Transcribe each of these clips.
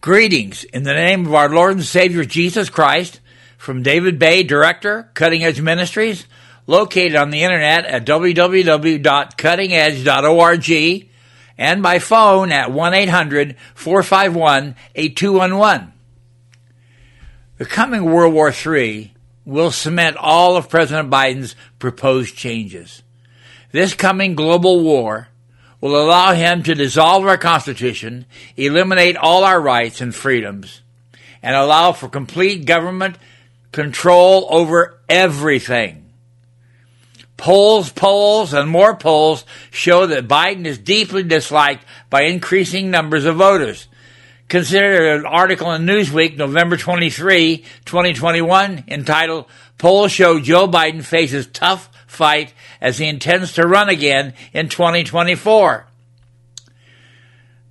Greetings in the name of our Lord and Savior Jesus Christ from David Bay, Director, Cutting Edge Ministries, located on the internet at www.cuttingedge.org and by phone at 1-800-451-8211. The coming World War III will cement all of President Biden's proposed changes. This coming global war will allow him to dissolve our Constitution, eliminate all our rights and freedoms, and allow for complete government control over everything. Polls, and more polls show that Biden is deeply disliked by increasing numbers of voters. Consider an article in Newsweek, November 23, 2021, entitled, Polls Show Joe Biden Faces Tough Fight as he intends to run again in 2024.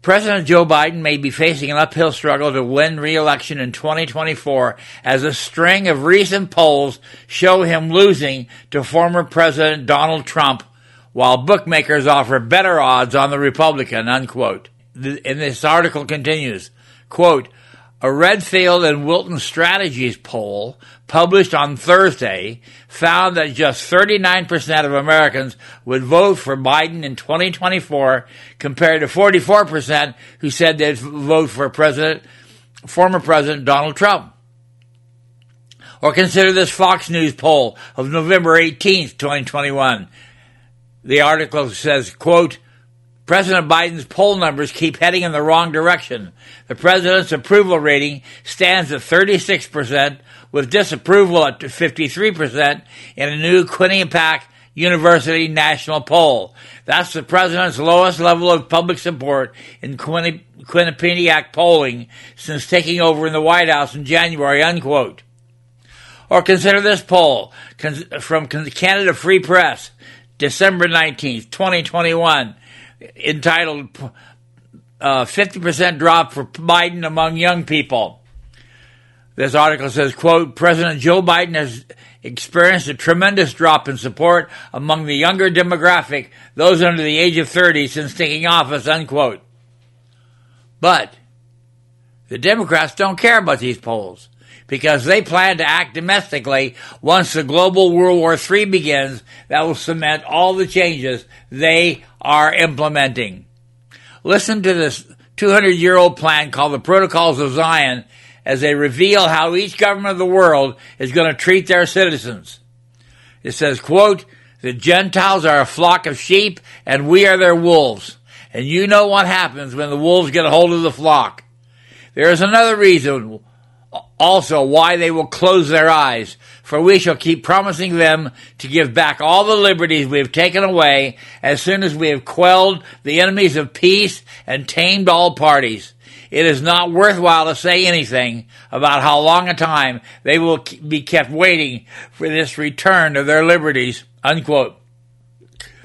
President Joe Biden may be facing an uphill struggle to win re-election in 2024 as a string of recent polls show him losing to former President Donald Trump, while bookmakers offer better odds on the Republican, unquote. And this article continues, quote, a Redfield and Wilton Strategies poll published on Thursday found that just 39% of Americans would vote for Biden in 2024 compared to 44% who said they'd vote for former President Donald Trump. Or consider this Fox News poll of November 18th, 2021. The article says, quote, President Biden's poll numbers keep heading in the wrong direction. The president's approval rating stands at 36%, with disapproval at 53% in a new Quinnipiac University national poll. That's the president's lowest level of public support in Quinnipiac polling since taking over in the White House in January, unquote. Or consider this poll from Canada Free Press, December 19th, 2021. Entitled 50% Drop for Biden Among Young People. This article says, quote, President Joe Biden has experienced a tremendous drop in support among the younger demographic, those under the age of 30, since taking office, unquote. But the Democrats don't care about these polls because they plan to act domestically once the global World War III begins that will cement all the changes they are implementing. Listen to this 200-year-old plan called the Protocols of Zion as they reveal how each government of the world is going to treat their citizens. It says, quote, the Gentiles are a flock of sheep and we are their wolves. And you know what happens when the wolves get a hold of the flock. There is another reason also why they will close their eyes, for we shall keep promising them to give back all the liberties we have taken away as soon as we have quelled the enemies of peace and tamed all parties. It is not worthwhile to say anything about how long a time they will be kept waiting for this return of their liberties, unquote.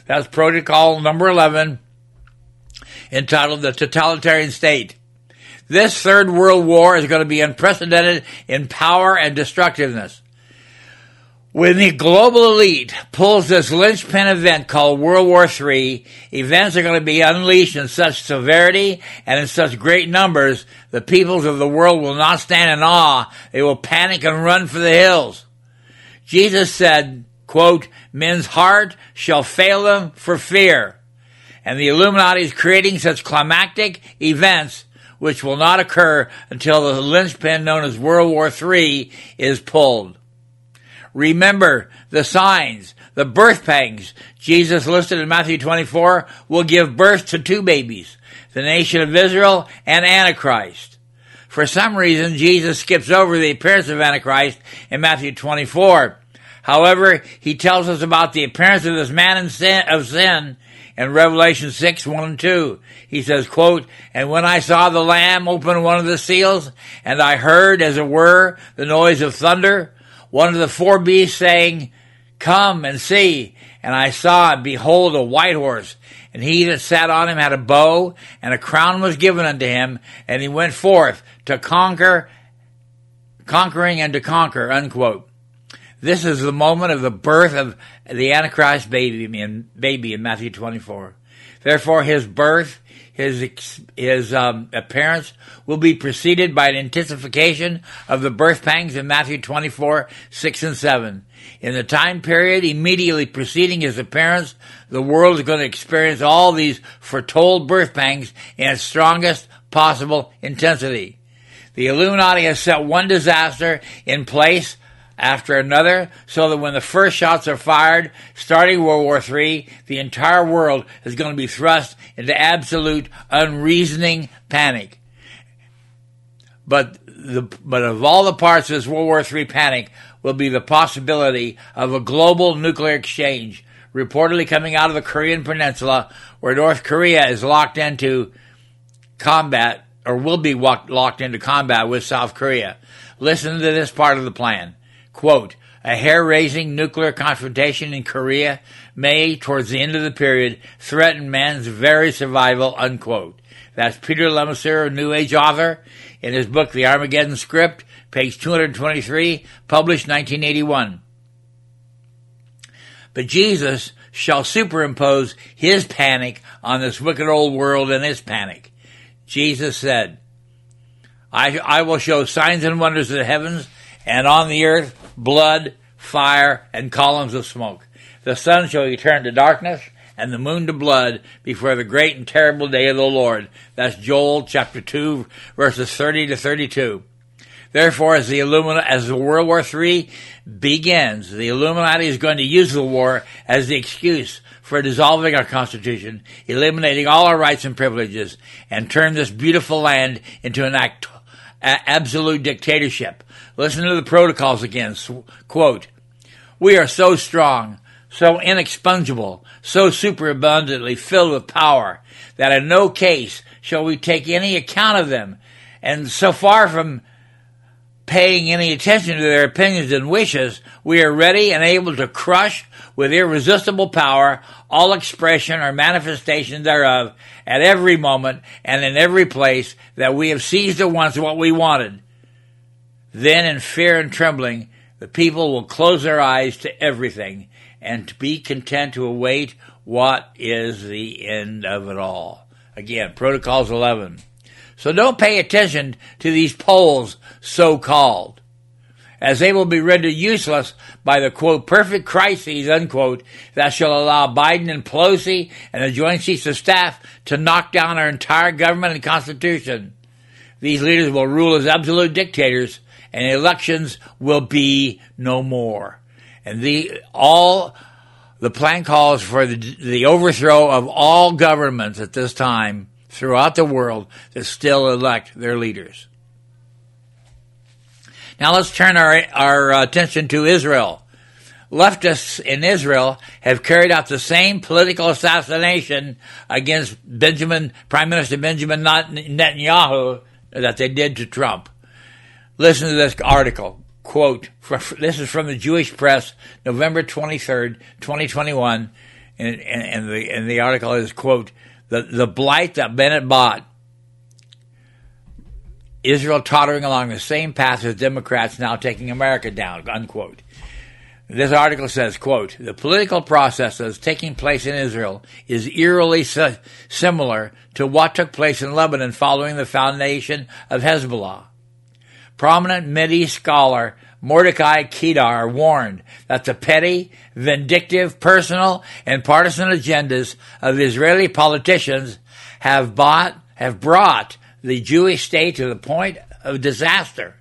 That's protocol number 11, entitled The Totalitarian State. This Third World War is going to be unprecedented in power and destructiveness. When the global elite pulls this linchpin event called World War III, events are going to be unleashed in such severity and in such great numbers, the peoples of the world will not stand in awe. They will panic and run for the hills. Jesus said, quote, men's heart shall fail them for fear. And the Illuminati is creating such climactic events which will not occur until the linchpin known as World War III is pulled. Remember, the signs, the birth pangs, Jesus listed in Matthew 24, will give birth to two babies, the nation of Israel and Antichrist. For some reason, Jesus skips over the appearance of Antichrist in Matthew 24. However, he tells us about the appearance of this man of sin in Revelation 6, 1 and 2. He says, quote, and when I saw the Lamb open one of the seals, and I heard, as it were, the noise of thunder, one of the four beasts saying, come and see. And I saw, and behold, a white horse, and he that sat on him had a bow, and a crown was given unto him, and he went forth to conquering and to conquer, unquote. This is the moment of the birth of the Antichrist baby in Matthew 24. Therefore, his birth, his appearance will be preceded by an intensification of the birth pangs in Matthew 24, 6 and 7. In the time period immediately preceding his appearance, the world is going to experience all these foretold birth pangs in its strongest possible intensity. The Illuminati has set one disaster in place after another, so that when the first shots are fired, starting World War III, the entire world is going to be thrust into absolute, unreasoning panic. But of all the parts of this World War III panic will be the possibility of a global nuclear exchange, reportedly coming out of the Korean Peninsula, where North Korea is locked into combat, or will be locked into combat with South Korea. Listen to this part of the plan. Quote, a hair-raising nuclear confrontation in Korea may, towards the end of the period, threaten man's very survival, unquote. That's Peter Lemeser, a New Age author, in his book, The Armageddon Script, page 223, published 1981. But Jesus shall superimpose his panic on this wicked old world and its panic. Jesus said, I will show signs and wonders in the heavens and on the earth, blood, fire, and columns of smoke. The sun shall be turned to darkness, and the moon to blood, before the great and terrible day of the Lord. That's Joel chapter 2, verses 30 to 32. Therefore, as the World War III begins, the Illuminati is going to use the war as the excuse for dissolving our Constitution, eliminating all our rights and privileges, and turn this beautiful land into an absolute dictatorship. Listen to the protocols again. Quote, we are so strong, so inexpugnable, so superabundantly filled with power, that in no case shall we take any account of them, and so far from paying any attention to their opinions and wishes, we are ready and able to crush with irresistible power all expression or manifestation thereof at every moment and in every place, that we have seized at once what we wanted. Then in fear and trembling, the people will close their eyes to everything and to be content to await what is the end of it all. Again, Protocols 11. So don't pay attention to these polls, so-called, as they will be rendered useless by the, quote, perfect crises, unquote, that shall allow Biden and Pelosi and the Joint Chiefs of Staff to knock down our entire government and Constitution. These leaders will rule as absolute dictators, and elections will be no more. And the plan calls for the overthrow of all governments at this time throughout the world that still elect their leaders. Now let's turn our attention to Israel. Leftists in Israel have carried out the same political assassination against Prime Minister Benjamin Netanyahu that they did to Trump. Listen to this article. Quote, this is from the Jewish Press, November 23rd, 2021, and the article is, quote, the blight that Bennett bought, Israel tottering along the same path as Democrats now taking America down, unquote. This article says, quote, the political process that is taking place in Israel is eerily similar to what took place in Lebanon following the foundation of Hezbollah. Prominent Mideast scholar Mordecai Kedar warned that the petty, vindictive, personal, and partisan agendas of Israeli politicians have brought the Jewish state to the point of disaster.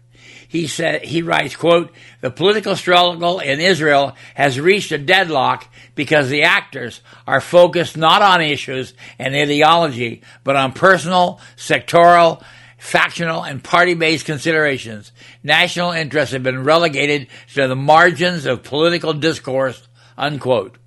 He writes, quote, the political struggle in Israel has reached a deadlock because the actors are focused not on issues and ideology, but on personal, sectoral, factional and party-based considerations. National interests have been relegated to the margins of political discourse, unquote.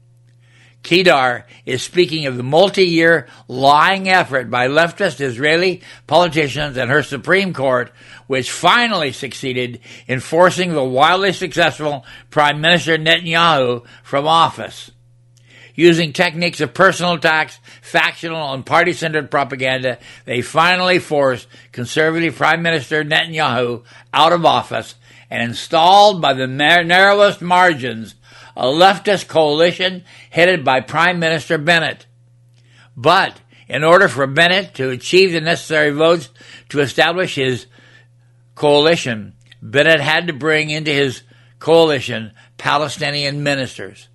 Kedar is speaking of the multi-year lying effort by leftist Israeli politicians and her Supreme Court, which finally succeeded in forcing the wildly successful Prime Minister Netanyahu from office. Using techniques of personal attacks, factional, and party-centered propaganda, they finally forced conservative Prime Minister Netanyahu out of office and installed by the narrowest margins a leftist coalition headed by Prime Minister Bennett. But in order for Bennett to achieve the necessary votes to establish his coalition. Bennett had to bring into his coalition Palestinian ministers.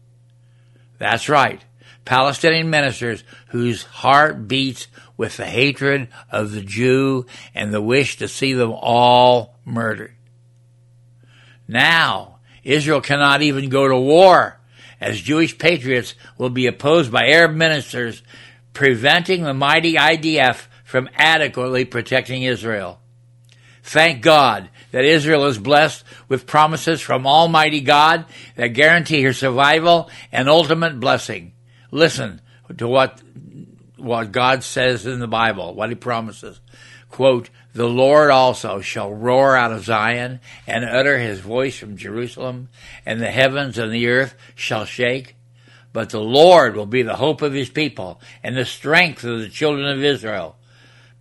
That's right, Palestinian ministers whose heart beats with the hatred of the Jew and the wish to see them all murdered. Now, Israel cannot even go to war, as Jewish patriots will be opposed by Arab ministers, preventing the mighty IDF from adequately protecting Israel. Thank God that Israel is blessed with promises from Almighty God that guarantee her survival and ultimate blessing. Listen to what God says in the Bible, what he promises. Quote, "The Lord also shall roar out of Zion and utter his voice from Jerusalem, and the heavens and the earth shall shake. But the Lord will be the hope of his people and the strength of the children of Israel.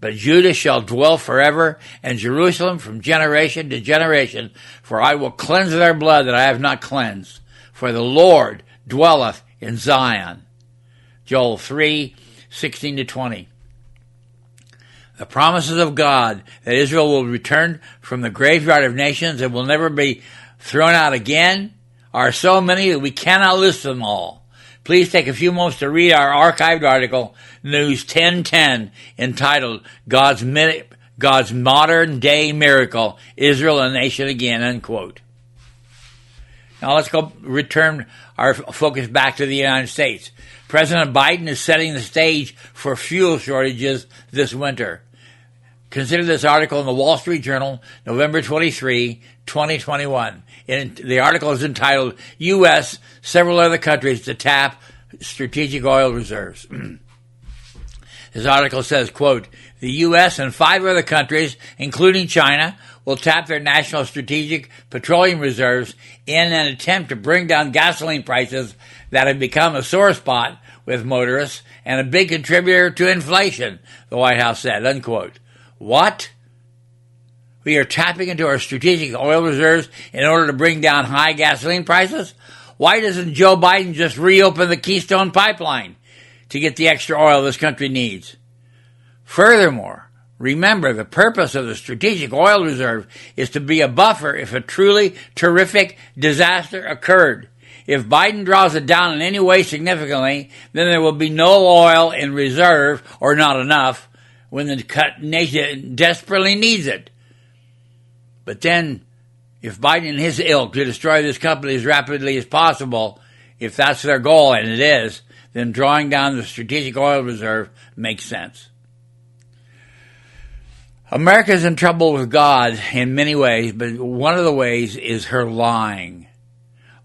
But Judah shall dwell forever, and Jerusalem from generation to generation, for I will cleanse their blood that I have not cleansed. For the Lord dwelleth in Zion." Joel 3:16-20. The promises of God that Israel will return from the graveyard of nations and will never be thrown out again are so many that we cannot list them all. Please take a few moments to read our archived article, News 1010, entitled God's Modern Day Miracle, Israel a Nation Again, unquote. Now let's return our focus back to the United States. President Biden is setting the stage for fuel shortages this winter. Consider this article in the Wall Street Journal, November 23, 2021. The article is entitled, U.S. Several Other Countries to Tap Strategic Oil Reserves. This article says, quote, "The U.S. and 5 other countries, including China, will tap their national strategic petroleum reserves in an attempt to bring down gasoline prices that have become a sore spot with motorists and a big contributor to inflation," the White House said, unquote. What? We are tapping into our strategic oil reserves in order to bring down high gasoline prices? Why doesn't Joe Biden just reopen the Keystone Pipeline to get the extra oil this country needs? Furthermore, remember the purpose of the strategic oil reserve is to be a buffer if a truly terrific disaster occurred. If Biden draws it down in any way significantly, then there will be no oil in reserve, or not enough, when the nation desperately needs it. But then, if Biden and his ilk to destroy this company as rapidly as possible, if that's their goal, and it is, then drawing down the strategic oil reserve makes sense. America is in trouble with God in many ways, but one of the ways is her lying.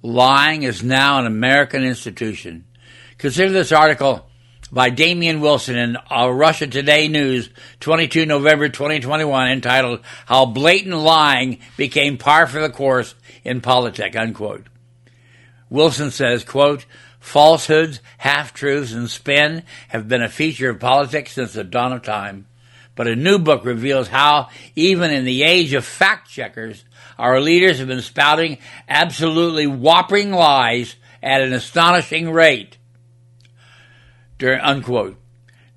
Lying is now an American institution. Consider this article by Damian Wilson in Russia Today News, 22 November 2021, entitled, How Blatant Lying Became Par for the Course in Politics, unquote. Wilson says, quote, "Falsehoods, half-truths, and spin have been a feature of politics since the dawn of time. But a new book reveals how, even in the age of fact-checkers, our leaders have been spouting absolutely whopping lies at an astonishing rate." Unquote.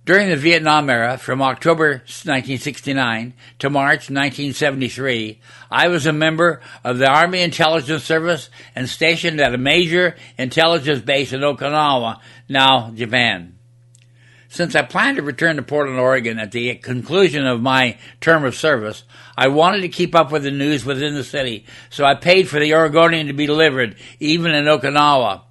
During the Vietnam era, from October 1969 to March 1973, I was a member of the Army Intelligence Service and stationed at a major intelligence base in Okinawa, now Japan. Since I planned to return to Portland, Oregon at the conclusion of my term of service, I wanted to keep up with the news within the city, so I paid for the Oregonian to be delivered, even in Okinawa.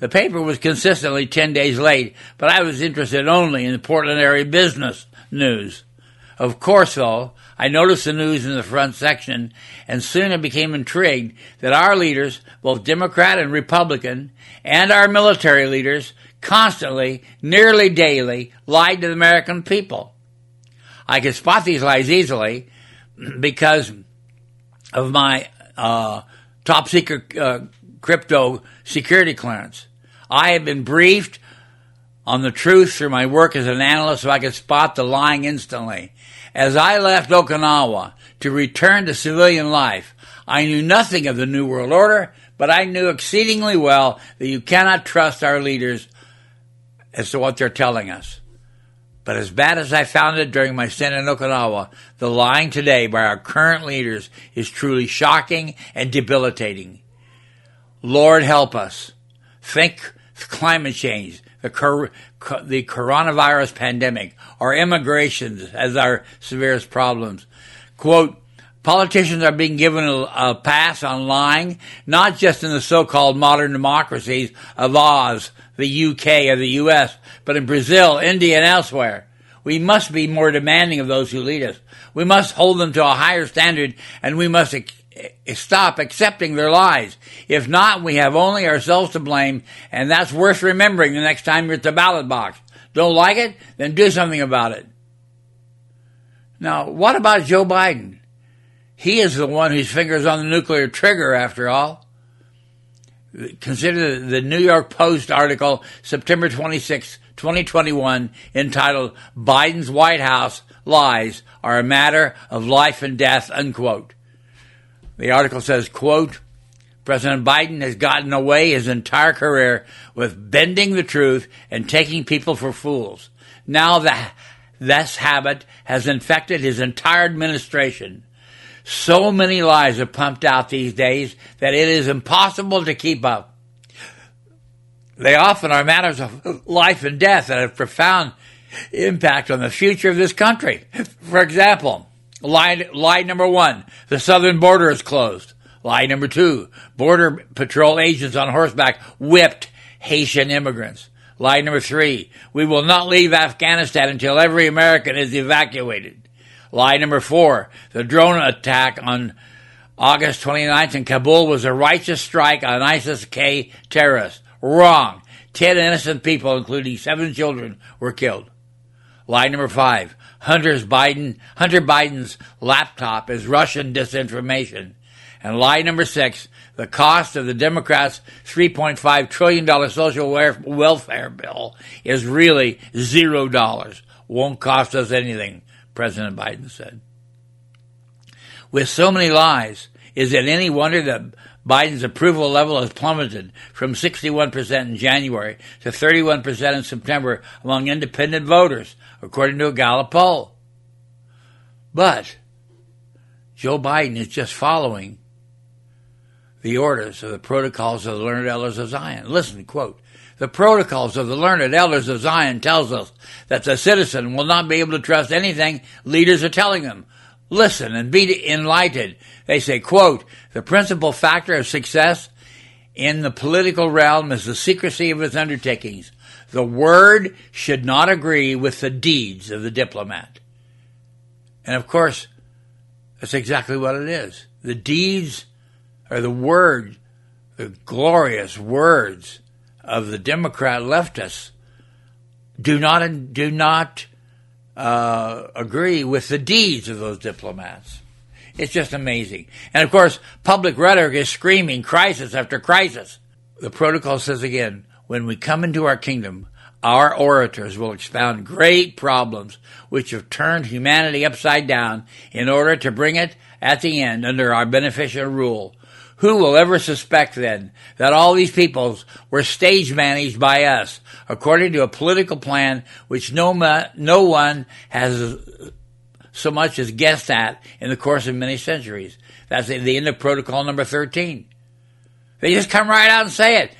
The paper was consistently 10 days late, but I was interested only in the Portland area business news. Of course, though, I noticed the news in the front section, and soon I became intrigued that our leaders, both Democrat and Republican, and our military leaders, constantly, nearly daily, lied to the American people. I could spot these lies easily because of my top-secret crypto security clearance. I had been briefed on the truth through my work as an analyst, so I could spot the lying instantly. As I left Okinawa to return to civilian life, I knew nothing of the New World Order, but I knew exceedingly well that you cannot trust our leaders as to what they're telling us. But as bad as I found it during my stint in Okinawa, the lying today by our current leaders is truly shocking and debilitating. Lord help us. Think climate change, the coronavirus pandemic, or immigration as our severest problems. Quote, politicians are being given a pass on lying, not just in the so-called modern democracies of Oz, the UK, or the US, but in Brazil, India, and elsewhere. We must be more demanding of those who lead us. We must hold them to a higher standard, and we must stop accepting their lies. If not, we have only ourselves to blame, and that's worth remembering the next time you're at the ballot box. Don't like it? Then do something about it. Now, what about Joe Biden? He is the one whose finger's on the nuclear trigger, after all. Consider the New York Post article, September 26, 2021, entitled, Biden's White House Lies Are a Matter of Life and Death, unquote. The article says, quote, President Biden has gotten away his entire career with bending the truth and taking people for fools. Now this habit has infected his entire administration. So many lies are pumped out these days that it is impossible to keep up. They often are matters of life and death that have profound impact on the future of this country. For example, lie number one, the southern border is closed. Lie number two, Border Patrol agents on horseback whipped Haitian immigrants. Lie number three, we will not leave Afghanistan until every American is evacuated. Lie number four, the drone attack on August 29th in Kabul was a righteous strike on ISIS-K terrorists. Wrong. 10 innocent people, including 7 children, were killed. Lie number five, Hunter Biden's laptop is Russian disinformation. And lie number six, the cost of the Democrats' $3.5 trillion social welfare bill is really $0. Won't cost us anything, President Biden said. With so many lies, is it any wonder that Biden's approval level has plummeted from 61% in January to 31% in September among independent voters, according to a Gallup poll? But Joe Biden is just following the orders of the Protocols of the Learned Elders of Zion. Listen, quote, the Protocols of the Learned Elders of Zion tells us that the citizen will not be able to trust anything leaders are telling them. Listen and be enlightened. They say, quote, the principal factor of success in the political realm is the secrecy of its undertakings. The word should not agree with the deeds of the diplomat. And of course, that's exactly what it is. The deeds are the word, the glorious words of the Democrat leftists do not agree with the deeds of those diplomats. It's just amazing. And of course, public rhetoric is screaming crisis after crisis. The protocol says again, when we come into our kingdom, our orators will expound great problems which have turned humanity upside down in order to bring it at the end under our beneficial rule. Who will ever suspect then that all these peoples were stage managed by us according to a political plan which no one has so much as guessed at in the course of many centuries? That's at the end of protocol number 13. They just come right out and say it.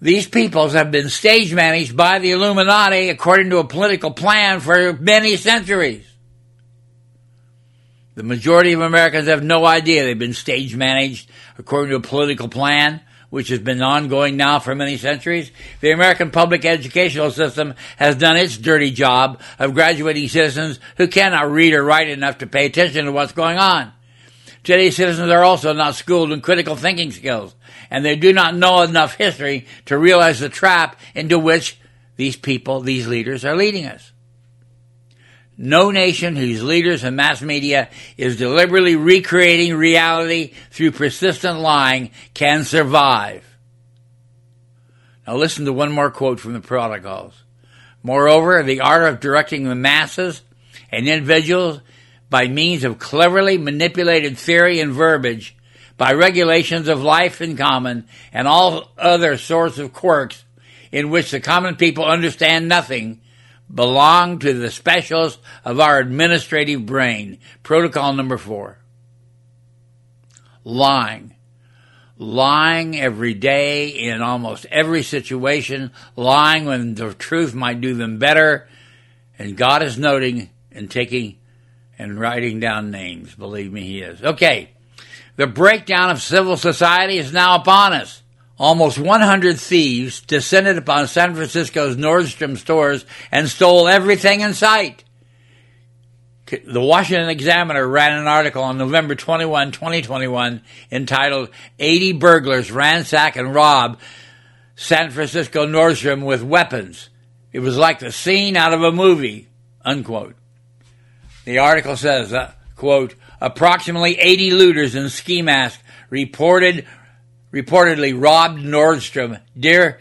These peoples have been stage managed by the Illuminati according to a political plan for many centuries. The majority of Americans have no idea they've been stage managed according to a political plan, which has been ongoing now for many centuries. The American public educational system has done its dirty job of graduating citizens who cannot read or write enough to pay attention to what's going on. Today's citizens are also not schooled in critical thinking skills, and they do not know enough history to realize the trap into which these leaders are leading us. No nation whose leaders and mass media is deliberately recreating reality through persistent lying can survive. Now listen to one more quote from the Protocols. Moreover, the art of directing the masses and individuals by means of cleverly manipulated theory and verbiage, by regulations of life in common and all other sorts of quirks in which the common people understand nothing, belong to the specials of our administrative brain. Protocol number 4. Lying. Lying every day in almost every situation. Lying when the truth might do them better. And God is noting and taking and writing down names. Believe me, He is. Okay. The breakdown of civil society is now upon us. Almost 100 thieves descended upon San Francisco's Nordstrom stores and stole everything in sight. The Washington Examiner ran an article on November 21, 2021 entitled 80 Burglars Ransack and Rob San Francisco Nordstrom with Weapons. It was like the scene out of a movie, unquote. The article says, quote, approximately 80 looters in ski masks reportedly robbed Nordstrom near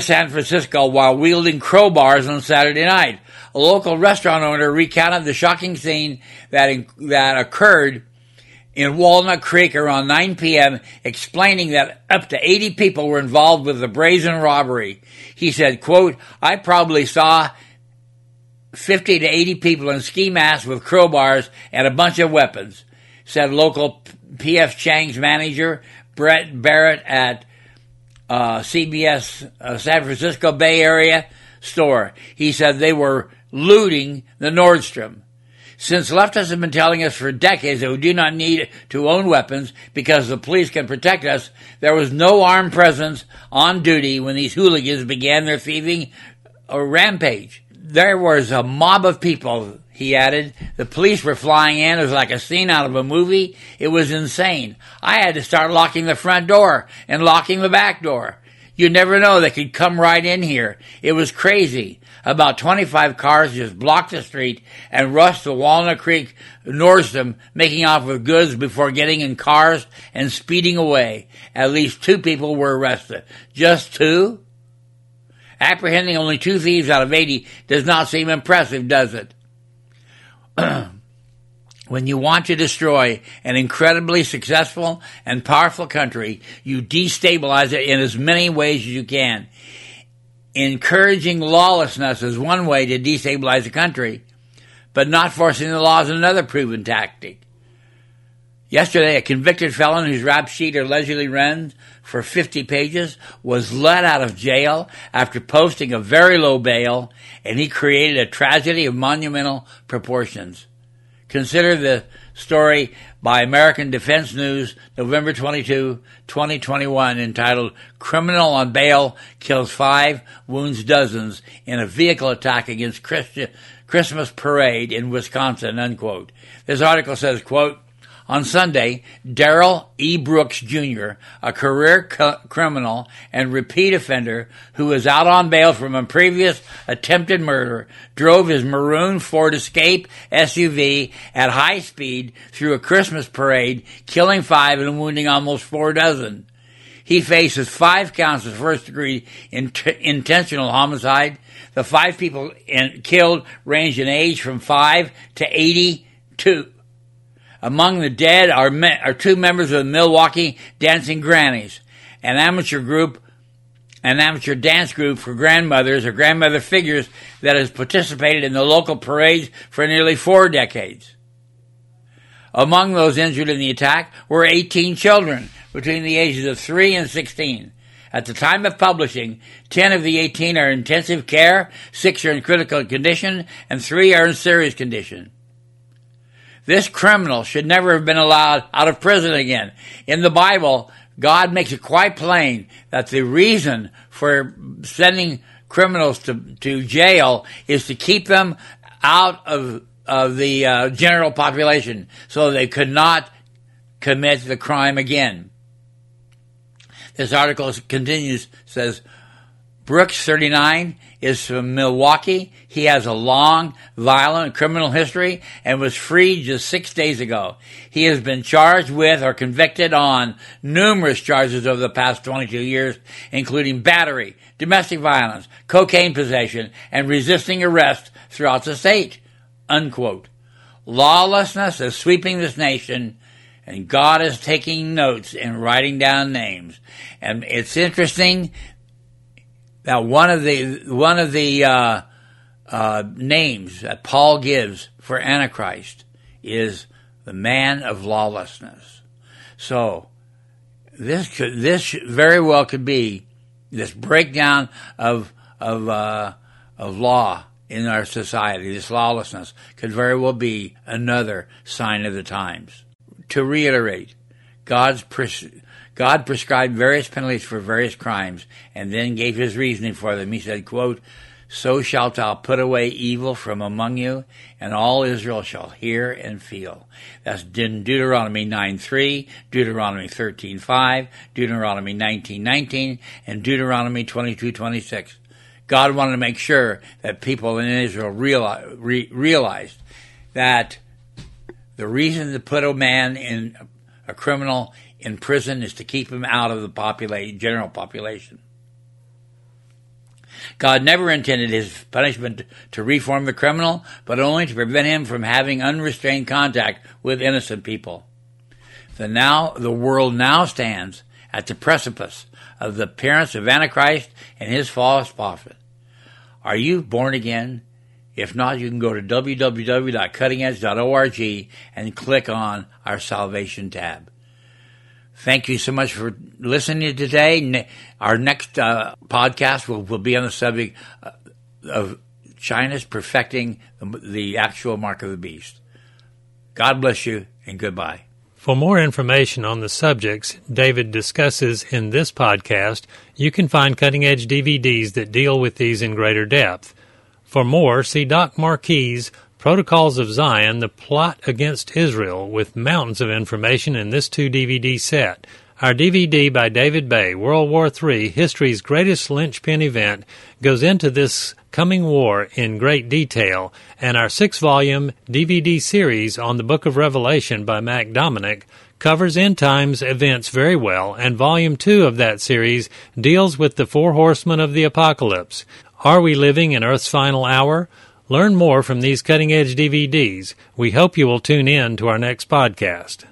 San Francisco while wielding crowbars on Saturday night. A local restaurant owner recounted the shocking scene that occurred in Walnut Creek around 9 p.m., explaining that up to 80 people were involved with the brazen robbery. He said, quote, I probably saw 50 to 80 people in ski masks with crowbars and a bunch of weapons, said local P.F. Chang's manager, Brett Barrett at CBS San Francisco Bay Area store. He said they were looting the Nordstrom. Since leftists have been telling us for decades that we do not need to own weapons because the police can protect us, there was no armed presence on duty when these hooligans began their thieving rampage. There was a mob of people, he added. The police were flying in. It was like a scene out of a movie. It was insane. I had to start locking the front door and locking the back door. You never know. They could come right in here. It was crazy. About 25 cars just blocked the street and rushed to Walnut Creek, Nordstrom, making off with goods before getting in cars and speeding away. At least 2 people were arrested. Just 2? Apprehending only 2 thieves out of 80 does not seem impressive, does it? When you want to destroy an incredibly successful and powerful country, you destabilize it in as many ways as you can. Encouraging lawlessness is one way to destabilize a country, but not forcing the law is another proven tactic. Yesterday, a convicted felon whose rap sheet allegedly runs for 50 pages was let out of jail after posting a very low bail, and he created a tragedy of monumental proportions. Consider the story by American Defense News, November 22, 2021, entitled Criminal on Bail Kills 5, Wounds Dozens in a Vehicle Attack Against Christmas Parade in Wisconsin, unquote. This article says, quote, on Sunday, Daryl E. Brooks, Jr., a career criminal and repeat offender who was out on bail from a previous attempted murder, drove his maroon Ford Escape SUV at high speed through a Christmas parade, killing 5 and wounding almost 4 dozen. He faces 5 counts of first-degree intentional homicide. The 5 people killed range in age from 5 to 82. Among the dead are 2 members of the Milwaukee Dancing Grannies, an amateur dance group for grandmothers or grandmother figures that has participated in the local parades for nearly 4 decades. Among those injured in the attack were 18 children between the ages of 3 and 16. At the time of publishing, 10 of the 18 are in intensive care, 6 are in critical condition, and 3 are in serious condition. This criminal should never have been allowed out of prison again. In the Bible, God makes it quite plain that the reason for sending criminals to jail is to keep them out of the general population so they could not commit the crime again. This article continues, says, Brooks, 39, is from Milwaukee. He has a long, violent criminal history and was freed just 6 days ago. He has been charged with or convicted on numerous charges over the past 22 years, including battery, domestic violence, cocaine possession, and resisting arrest throughout the state, unquote. Lawlessness is sweeping this nation, and God is taking notes and writing down names. And it's interesting. Now, one of the names that Paul gives for Antichrist is the man of lawlessness. So this very well could be this breakdown of law in our society. This lawlessness could very well be another sign of the times. To reiterate, God prescribed various penalties for various crimes and then gave his reasoning for them. He said, quote, "So shalt thou put away evil from among you, and all Israel shall hear and feel." That's in Deuteronomy 9:3, Deuteronomy 13:5, Deuteronomy 19:19, and Deuteronomy 22:26. God wanted to make sure that people in Israel realized that the reason to put a man in a criminal in prison is to keep him out of the general population. God never intended his punishment to reform the criminal, but only to prevent him from having unrestrained contact with innocent people. The world now stands at the precipice of the appearance of Antichrist and his false prophet. Are you born again? If not, you can go to www.cuttingedge.org and click on our Salvation tab. Thank you so much for listening today. Our next podcast will be on the subject of China's perfecting the actual mark of the beast. God bless you, and goodbye. For more information on the subjects David discusses in this podcast, you can find cutting-edge DVDs that deal with these in greater depth. For more, see Doc Marquis's Protocols of Zion, The Plot Against Israel, with mountains of information in this 2-DVD set. Our DVD by David Bay, World War III, History's Greatest Linchpin Event, goes into this coming war in great detail, and our 6-volume DVD series on the Book of Revelation by Mac Dominic covers end times events very well, and Volume 2 of that series deals with the 4 horsemen of the apocalypse. Are we living in Earth's final hour? Learn more from these cutting-edge DVDs. We hope you will tune in to our next podcast.